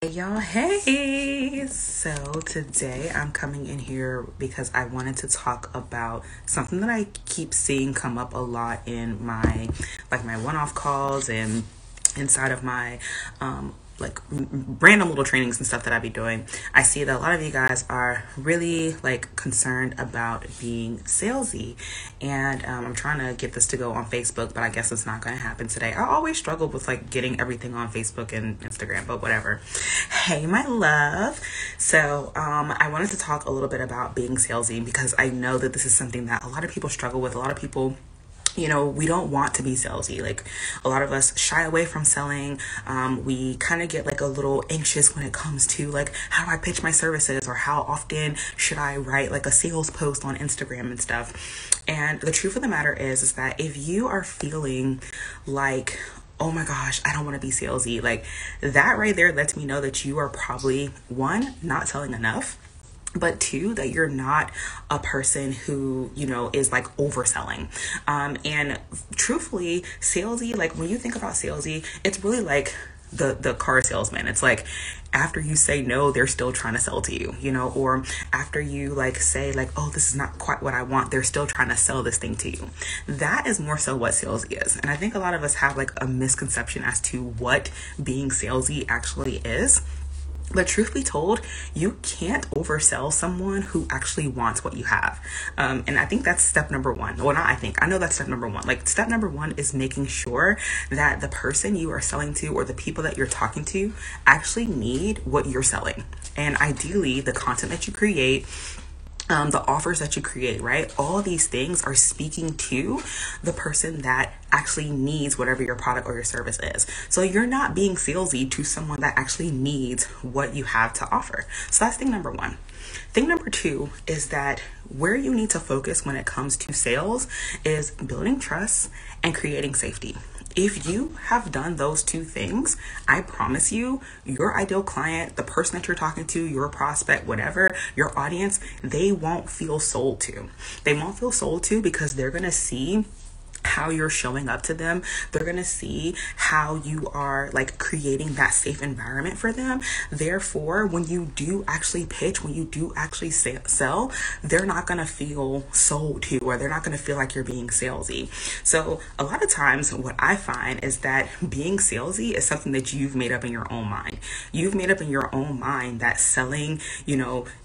Hey y'all, hey! So today I'm coming in here because I wanted to talk about something that I keep seeing come up a lot in my one-off calls and inside of my random little trainings and stuff that I be doing. I see that a lot of you guys are really concerned about being salesy, and I'm trying to get this to go on Facebook, but I guess it's not going to happen today. I always struggle with getting everything on Facebook and Instagram, but whatever. Hey, my love. So I wanted to talk a little bit about being salesy because I know that this is something that a lot of people struggle with. A lot of people, we don't want to be salesy. A lot of us shy away from selling. We kind of get a little anxious when it comes to how do I pitch my services, or how often should I write a sales post on Instagram and stuff. And the truth of the matter is that if you are feeling oh my gosh, I don't want to be salesy, that right there lets me know that you are probably, one, not selling enough, but two, that you're not a person who, is overselling. And truthfully, salesy, when you think about salesy, it's really the car salesman. It's after you say no, they're still trying to sell to you, or after you say oh, this is not quite what I want, they're still trying to sell this thing to you. That is more so what salesy is. And I think a lot of us have a misconception as to what being salesy actually is. But truth be told, you can't oversell someone who actually wants what you have. And I think that's step number one. Well, I know that's step number one. Step number one is making sure that the person you are selling to, or the people that you're talking to, actually need what you're selling. And ideally, the content that you create, the offers that you create, right? All these things are speaking to the person that actually needs whatever your product or your service is. So you're not being salesy to someone that actually needs what you have to offer. So that's thing number one. Thing number two is that where you need to focus when it comes to sales is building trust and creating safety. If you have done those two things, I promise you, your ideal client, the person that you're talking to, your prospect, whatever, your audience, they won't feel sold to. They won't feel sold to because they're going to see how you're showing up to them. They're going to see how you are creating that safe environment for them. Therefore, when you do actually pitch, when you do actually sell, they're not going to feel sold to, or they're not going to feel you're being salesy. So a lot of times what I find is that being salesy is something that you've made up in your own mind. You've made up in your own mind that selling,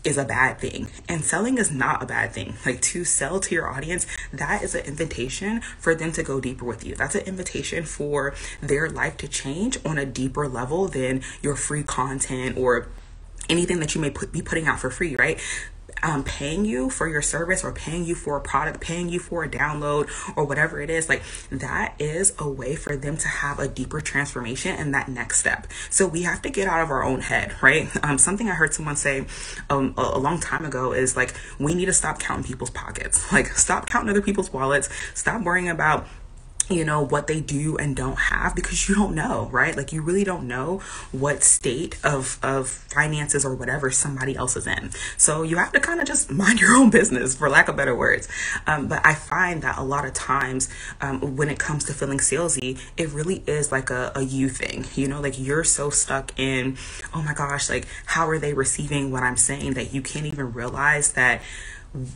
is a bad thing. And selling is not a bad thing. To sell to your audience, that is an invitation for them to go deeper with you. That's an invitation for their life to change on a deeper level than your free content or anything that you may be putting out for free, right? Paying you for your service, or paying you for a product, paying you for a download, or whatever it is, that is a way for them to have a deeper transformation and that next step. So we have to get out of our own head, right? Something I heard someone say a long time ago is we need to stop counting people's pockets, stop counting other people's wallets, stop worrying about what they do and don't have, because you don't know, right? You really don't know what state of finances or whatever somebody else is in. So you have to kind of just mind your own business, for lack of better words. But I find that a lot of times when it comes to feeling salesy, it really is a you thing, you're so stuck in, oh my gosh, how are they receiving what I'm saying, that you can't even realize that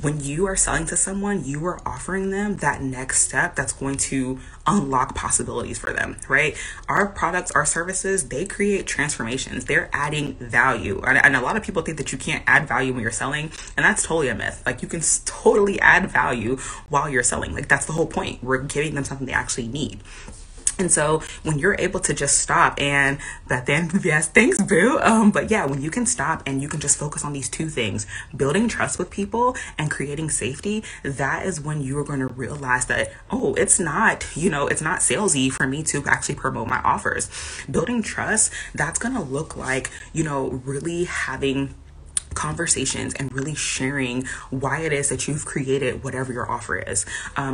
when you are selling to someone, you are offering them that next step that's going to unlock possibilities for them, right? Our products, our services, they create transformations. They're adding value. And a lot of people think that you can't add value when you're selling. And that's totally a myth. Like, you can totally add value while you're selling. Like, that's the whole point. We're giving them something they actually need. And so when you're able to just stop and that then, yes, thanks, boo. But yeah, when you can stop and you can just focus on these two things, building trust with people and creating safety, that is when you are going to realize that, oh, it's not, you know, it's not salesy for me to actually promote my offers. Building trust, that's going to look like, you know, really having conversations and really sharing why it is that you've created whatever your offer is,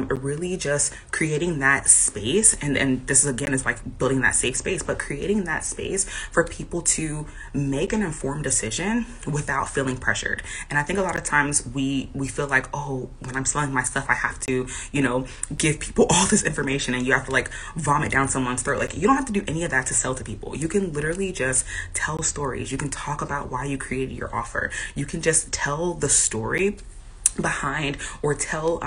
really just creating that space. And this is, again, is like building that safe space, but creating that space for people to make an informed decision without feeling pressured. And I think a lot of times we feel like, oh, when I'm selling my stuff, I have to, you know, give people all this information and you have to like vomit down someone's throat. Like, you don't have to do any of that to sell to people. You can literally just tell stories. You can talk about why you created your offer. You can just tell the story behind, or tell,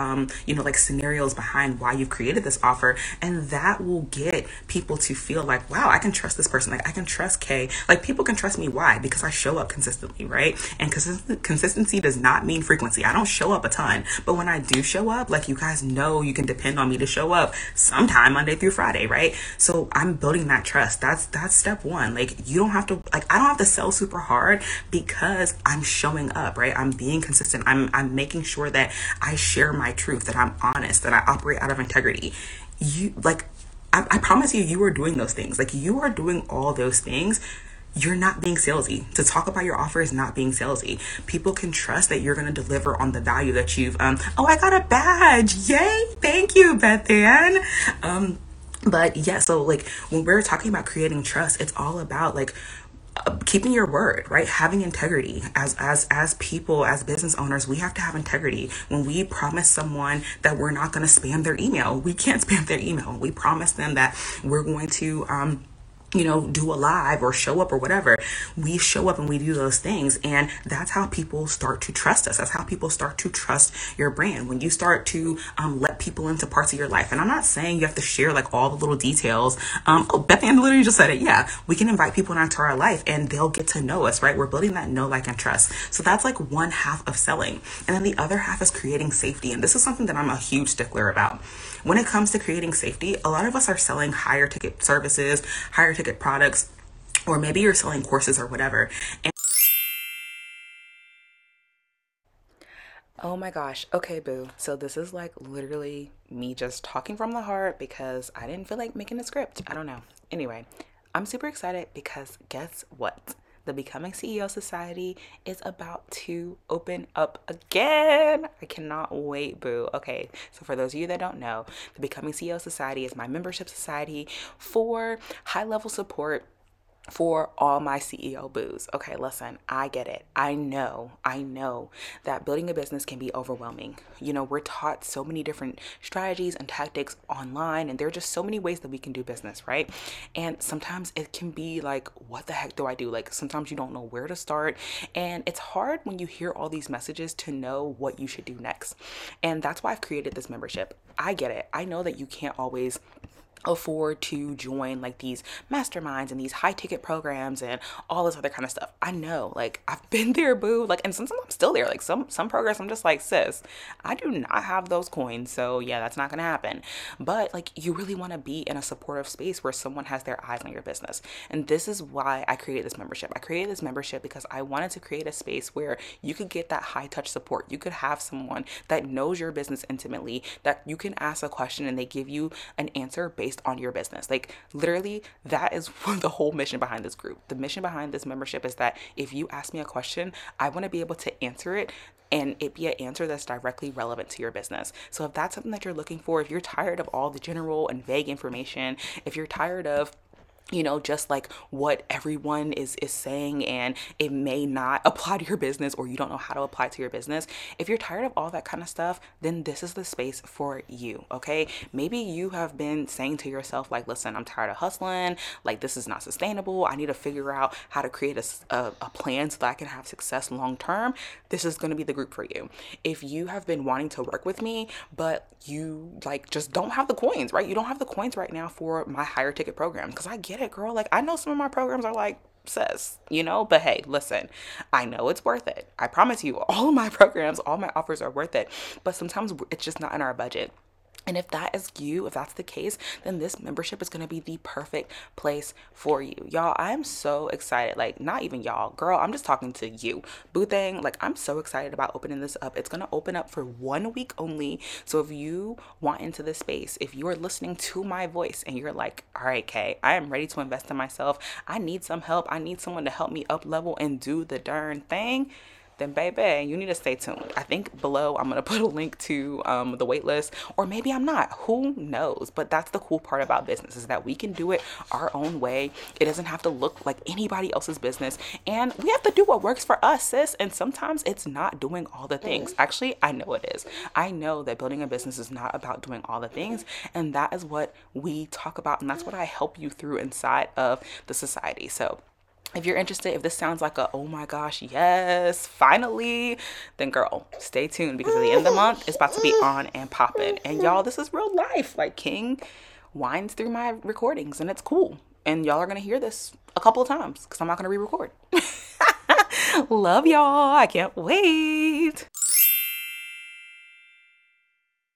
you know, like scenarios behind why you've created this offer. And that will get people to feel like, wow, I can trust this person. Like, I can trust Kay. Like, people can trust me. Why? Because I show up consistently, right? And consistency does not mean frequency. I don't show up a ton, but when I do show up, like, you guys know you can depend on me to show up sometime Monday through Friday, right? So I'm building that trust. That's step one. Like, you don't have to, like, I don't have to sell super hard because I'm showing up, right? I'm being consistent. I'm making sure that I share my truth, that I'm honest, that I operate out of integrity. You, like, I promise you, you are doing those things. Like, you are doing all those things. You're not being salesy. To talk about your offer is not being salesy. People can trust that you're going to deliver on the value that you've, oh, I got a badge. Yay. Thank you, Beth Ann. But yeah, so like when we're talking about creating trust, it's all about like keeping your word, right? Having integrity. As people, as business owners, we have to have integrity. When we promise someone that we're not going to spam their email, we can't spam their email. We promise them that we're going to, you know, do a live or show up or whatever. We show up and we do those things. And that's how people start to trust us. That's how people start to trust your brand. When you start to let people into parts of your life. And I'm not saying you have to share like all the little details. Oh, Beth Ann literally just said it. Yeah, we can invite people into our life and they'll get to know us, right? We're building that know, like, and trust. So that's like one half of selling. And then the other half is creating safety. And this is something that I'm a huge stickler about. When it comes to creating safety, a lot of us are selling higher ticket services, higher ticket products, or maybe you're selling courses or whatever. And oh my gosh. Okay, boo. So this is like literally me just talking from the heart because I didn't feel like making a script. I don't know. Anyway, I'm super excited because guess what? The Becoming CEO Society is about to open up again. I cannot wait, boo. Okay, so for those of you that don't know, the Becoming CEO Society is my membership society for high-level support for all my CEO boos. Okay, listen, I get it. I know that building a business can be overwhelming. You know, we're taught so many different strategies and tactics online, and there are just so many ways that we can do business, right? And sometimes it can be like, what the heck do I do? Like, sometimes you don't know where to start. And it's hard when you hear all these messages to know what you should do next. And that's why I've created this membership. I get it. I know that you can't always afford to join like these masterminds and these high ticket programs and all this other kind of stuff. I know, like, I've been there, boo. Like, and sometimes I'm still there. Like, some programs I'm just like, sis, I do not have those coins. So yeah, that's not gonna happen. But like, you really want to be in a supportive space where someone has their eyes on your business. And this is why I created this membership. I created this membership because I wanted to create a space where you could get that high touch support. You could have someone that knows your business intimately, that you can ask a question and they give you an answer based on your business. Like, literally, that is the whole mission behind this group. The mission behind this membership is that if you ask me a question, I want to be able to answer it, and it be an answer that's directly relevant to your business. So if that's something that you're looking for, if you're tired of all the general and vague information, if you're tired of you know, just like what everyone is saying, and it may not apply to your business, or you don't know how to apply to your business. If you're tired of all that kind of stuff, then this is the space for you, okay? Maybe you have been saying to yourself, like, listen, I'm tired of hustling. Like, this is not sustainable. I need to figure out how to create a plan so that I can have success long term. This is going to be the group for you. If you have been wanting to work with me, but you like just don't have the coins, right? You don't have the coins right now for my higher ticket program, because I get it, girl. Like, I know some of my programs are like, sis, you know, but hey, listen, I know it's worth it. I promise you, all of my programs, all my offers are worth it, but sometimes it's just not in our budget. And if that is you, if that's the case, then this membership is going to be the perfect place for you. Y'all, I'm so excited. Like, not even y'all, girl, I'm just talking to you. Boo thing, like, I'm so excited about opening this up. It's going to open up for 1 week only. So if you want into this space, if you are listening to my voice and you're like, all right, Kay, I am ready to invest in myself. I need some help. I need someone to help me up level and do the darn thing. Then baby, you need to stay tuned. I think below I'm going to put a link to the waitlist, or maybe I'm not, who knows? But that's the cool part about business, is that we can do it our own way. It doesn't have to look like anybody else's business, and we have to do what works for us, sis. And sometimes it's not doing all the things. Actually, I know it is. I know that building a business is not about doing all the things, and that is what we talk about, and that's what I help you through inside of the society. So if you're interested, if this sounds like a, oh my gosh, yes, finally, then girl, stay tuned, because at the end of the month, it's about to be on and popping. And y'all, this is real life. Like, King whines through my recordings, and it's cool. And y'all are going to hear this a couple of times, because I'm not going to re-record. Love y'all. I can't wait.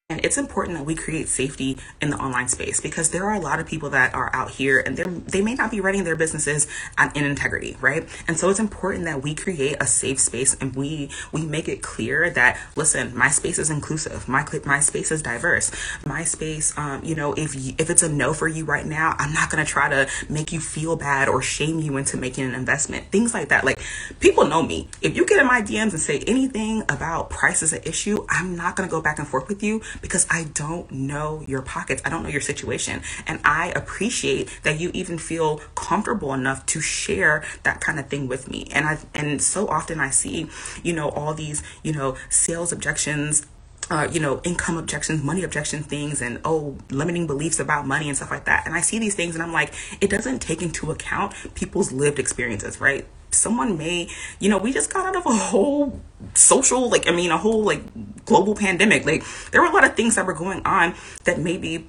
And it's important that we create safety in the online space, because there are a lot of people that are out here and they may not be running their businesses in integrity, right? And so it's important that we create a safe space, and we make it clear that, listen, my space is inclusive. My space is diverse. My space, you know, if it's a no for you right now, I'm not going to try to make you feel bad or shame you into making an investment. Things like that. Like, people know me. If you get in my DMs and say anything about price is an issue, I'm not going to go back and forth with you, because I don't know your pockets. I don't know your situation. And I appreciate that you even feel comfortable enough to share that kind of thing with me. And so often I see, you know, all these, you know, sales objections, you know, income objections, money objection things, and limiting beliefs about money and stuff like that. And I see these things and I'm like, it doesn't take into account people's lived experiences, right? Someone may, you know, we just got out of a whole social, like, I mean, a whole like global pandemic. Like, there were a lot of things that were going on that maybe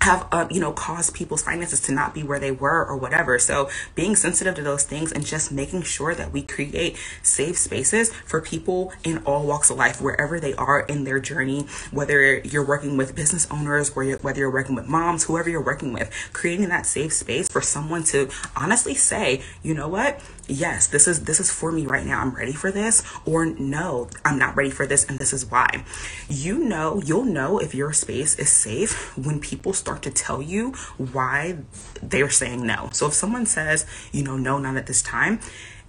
have, you know, caused people's finances to not be where they were or whatever. So being sensitive to those things and just making sure that we create safe spaces for people in all walks of life, wherever they are in their journey, whether you're working with business owners, whether you're working with moms, whoever you're working with, creating that safe space for someone to honestly say, you know what? Yes, this is for me right now. I'm ready for this, or no, I'm not ready for this, and this is why. You know, you'll know if your space is safe when people start to tell you why they're saying no. So if someone says, you know, no, not at this time,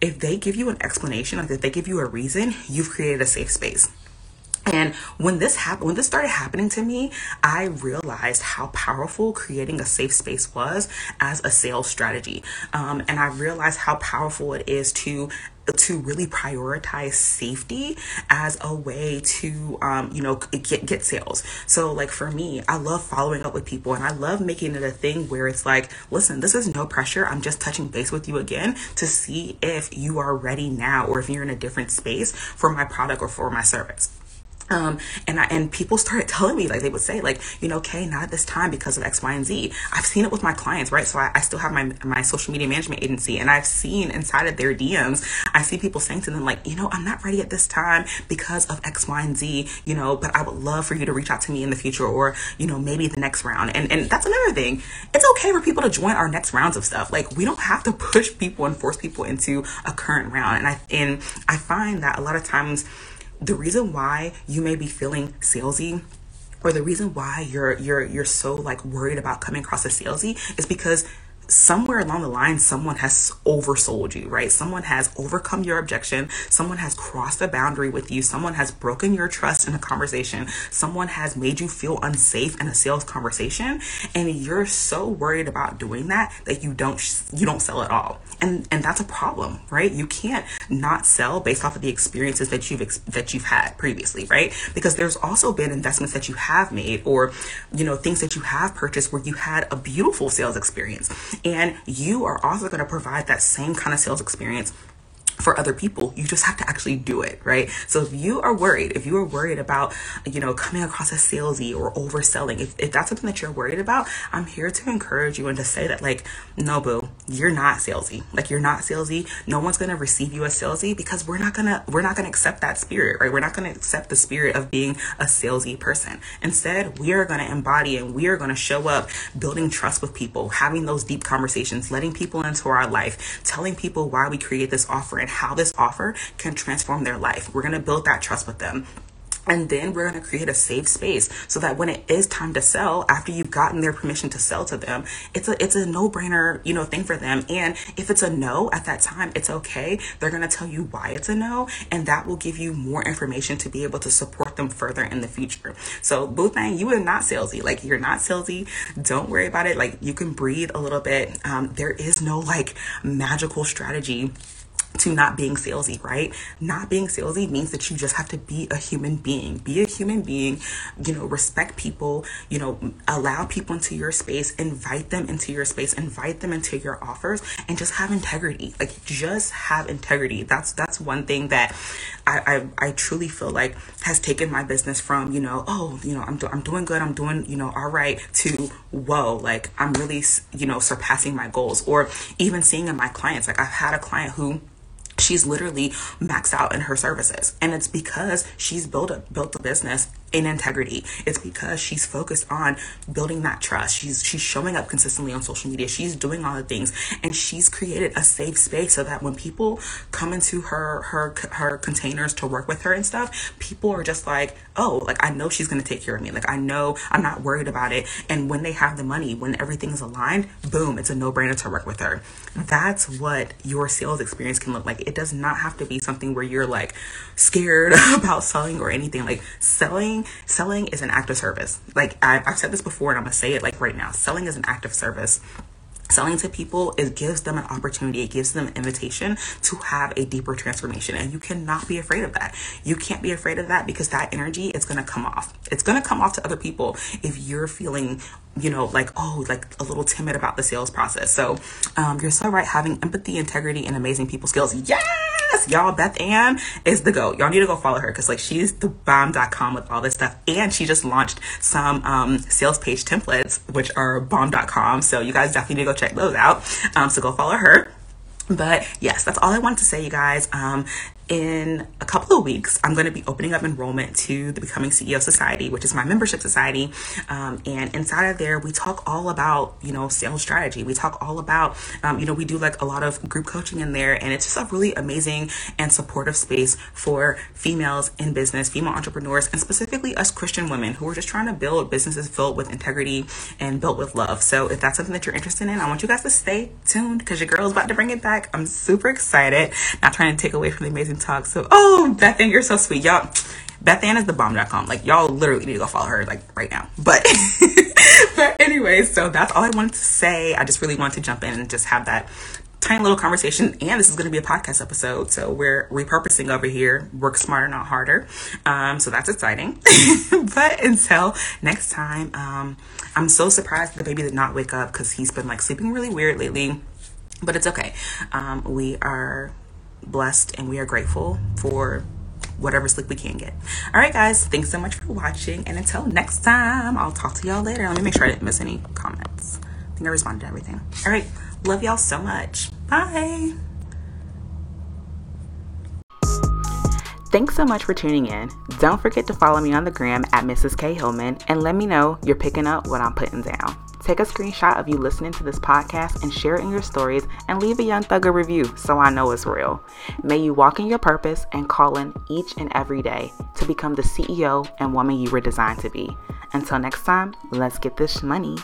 if they give you an explanation, like if they give you a reason, you've created a safe space. And when this started happening to me, I realized how powerful creating a safe space was as a sales strategy. And I realized how powerful it is to really prioritize safety as a way to, you know, get sales. So like for me, I love following up with people, and I love making it a thing where it's like, listen, this is no pressure. I'm just touching base with you again to see if you are ready now, or if you're in a different space for my product or for my service. And people started telling me, like, they would say, like, you know, Kay, not at this time because of X, Y, and Z. I've seen it with my clients, right? So I still have my social media management agency, and I've seen inside of their DMs, I see people saying to them, like, you know, I'm not ready at this time because of X, Y, and Z, you know, but I would love for you to reach out to me in the future, or, you know, maybe the next round. And that's another thing. It's okay for people to join our next rounds of stuff. Like, we don't have to push people and force people into a current round. And I find that a lot of times, the reason why you may be feeling salesy, or the reason why you're so like worried about coming across as salesy, is because somewhere along the line, someone has oversold you, right? Someone has overcome your objection. Someone has crossed a boundary with you. Someone has broken your trust in a conversation. Someone has made you feel unsafe in a sales conversation. And you're so worried about doing that you don't sell at all. And that's a problem, right? You can't not sell based off of the experiences that you've had previously, right? Because there's also been investments that you have made or, things that you have purchased where you had a beautiful sales experience. And you are also going to provide that same kind of sales experience for other people. You just have to actually do it, right? So if you are worried about, coming across as salesy or overselling, if that's something that you're worried about, I'm here to encourage you and to say that, no, boo, you're not salesy. You're not salesy. No one's going to receive you as salesy because we're not going to accept that spirit, right? We're not going to accept the spirit of being a salesy person. Instead, we are going to embody and we are going to show up building trust with people, having those deep conversations, letting people into our life, telling people why we create this offering, how this offer can transform their life. We're going to build that trust with them. And then we're going to create a safe space so that when it is time to sell, after you've gotten their permission to sell to them, it's a no-brainer, thing for them. And if it's a no at that time, it's okay. They're going to tell you why it's a no, and that will give you more information to be able to support them further in the future. So boo thing, you are not salesy. You're not salesy. Don't worry about it. You can breathe a little bit. There is no magical strategy to not being salesy, right? Not being salesy means that you just have to be a human being. Be a human being, respect people, allow people into your space, invite them into your space, invite them into your offers, and just have integrity. Just have integrity. That's one thing that I truly feel has taken my business from, I'm doing good, I'm doing, all right, to whoa, I'm really, surpassing my goals. Or even seeing in my clients, I've had a client who she's literally maxed out in her services. And it's because she's built a business in integrity. It's because she's focused on building that trust. She's showing up consistently on social media. She's doing all the things, and she's created a safe space so that when people come into her containers to work with her and stuff, people are just I know she's going to take care of me. I know I'm not worried about it. And when they have the money, when everything is aligned, boom, it's a no-brainer to work with her. That's what your sales experience can look like. It does not have to be something where you're scared about selling or anything. Selling is an act of service. I've said this before, and I'm gonna say it right now. Selling is an act of service. Selling to people, it gives them an opportunity. It gives them an invitation to have a deeper transformation. And you cannot be afraid of that. You can't be afraid of that because that energy is going to come off. It's going to come off to other people if you're feeling, a little timid about the sales process. So you're so right. Having empathy, integrity, and amazing people skills. Yes, y'all, Beth Ann is the go. Y'all need to go follow her because she's the bomb.com with all this stuff. And she just launched some sales page templates, which are bomb.com. So you guys definitely need to go check those out. So go follow her. But yes, that's all I wanted to say, you guys. In a couple of weeks, I'm going to be opening up enrollment to the Becoming CEO Society, which is my membership society. And inside of there, we talk all about, sales strategy. We talk all about, we do a lot of group coaching in there. And it's just a really amazing and supportive space for females in business, female entrepreneurs, and specifically us Christian women who are just trying to build businesses built with integrity and built with love. So if that's something that you're interested in, I want you guys to stay tuned because your girl's about to bring it back. I'm super excited. Not trying to take away from the amazing talk. So, oh, Beth Ann, you're so sweet, y'all. Beth Ann is the bomb.com. Y'all literally need to go follow her right now. But but anyway, so that's all I wanted to say. I just really wanted to jump in and just have that tiny little conversation. And this is going to be a podcast episode, so we're repurposing over here. Work smarter, not harder. So that's exciting. But until next time, I'm so surprised the baby did not wake up because he's been sleeping really weird lately. But it's okay. We are blessed and we are grateful for whatever sleep we can get. All right, guys, thanks so much for watching, and until next time, I'll talk to y'all later. Let me make sure I didn't miss any comments. I think I responded to everything. All right, love y'all so much. Bye. Thanks so much for tuning in. Don't forget to follow me on the gram at Mrs. K Hillman and let me know you're picking up what I'm putting down. Take a screenshot of you listening to this podcast and share it in your stories and leave a Young Thugger review so I know it's real. May you walk in your purpose and call in each and every day to become the CEO and woman you were designed to be. Until next time, let's get this money.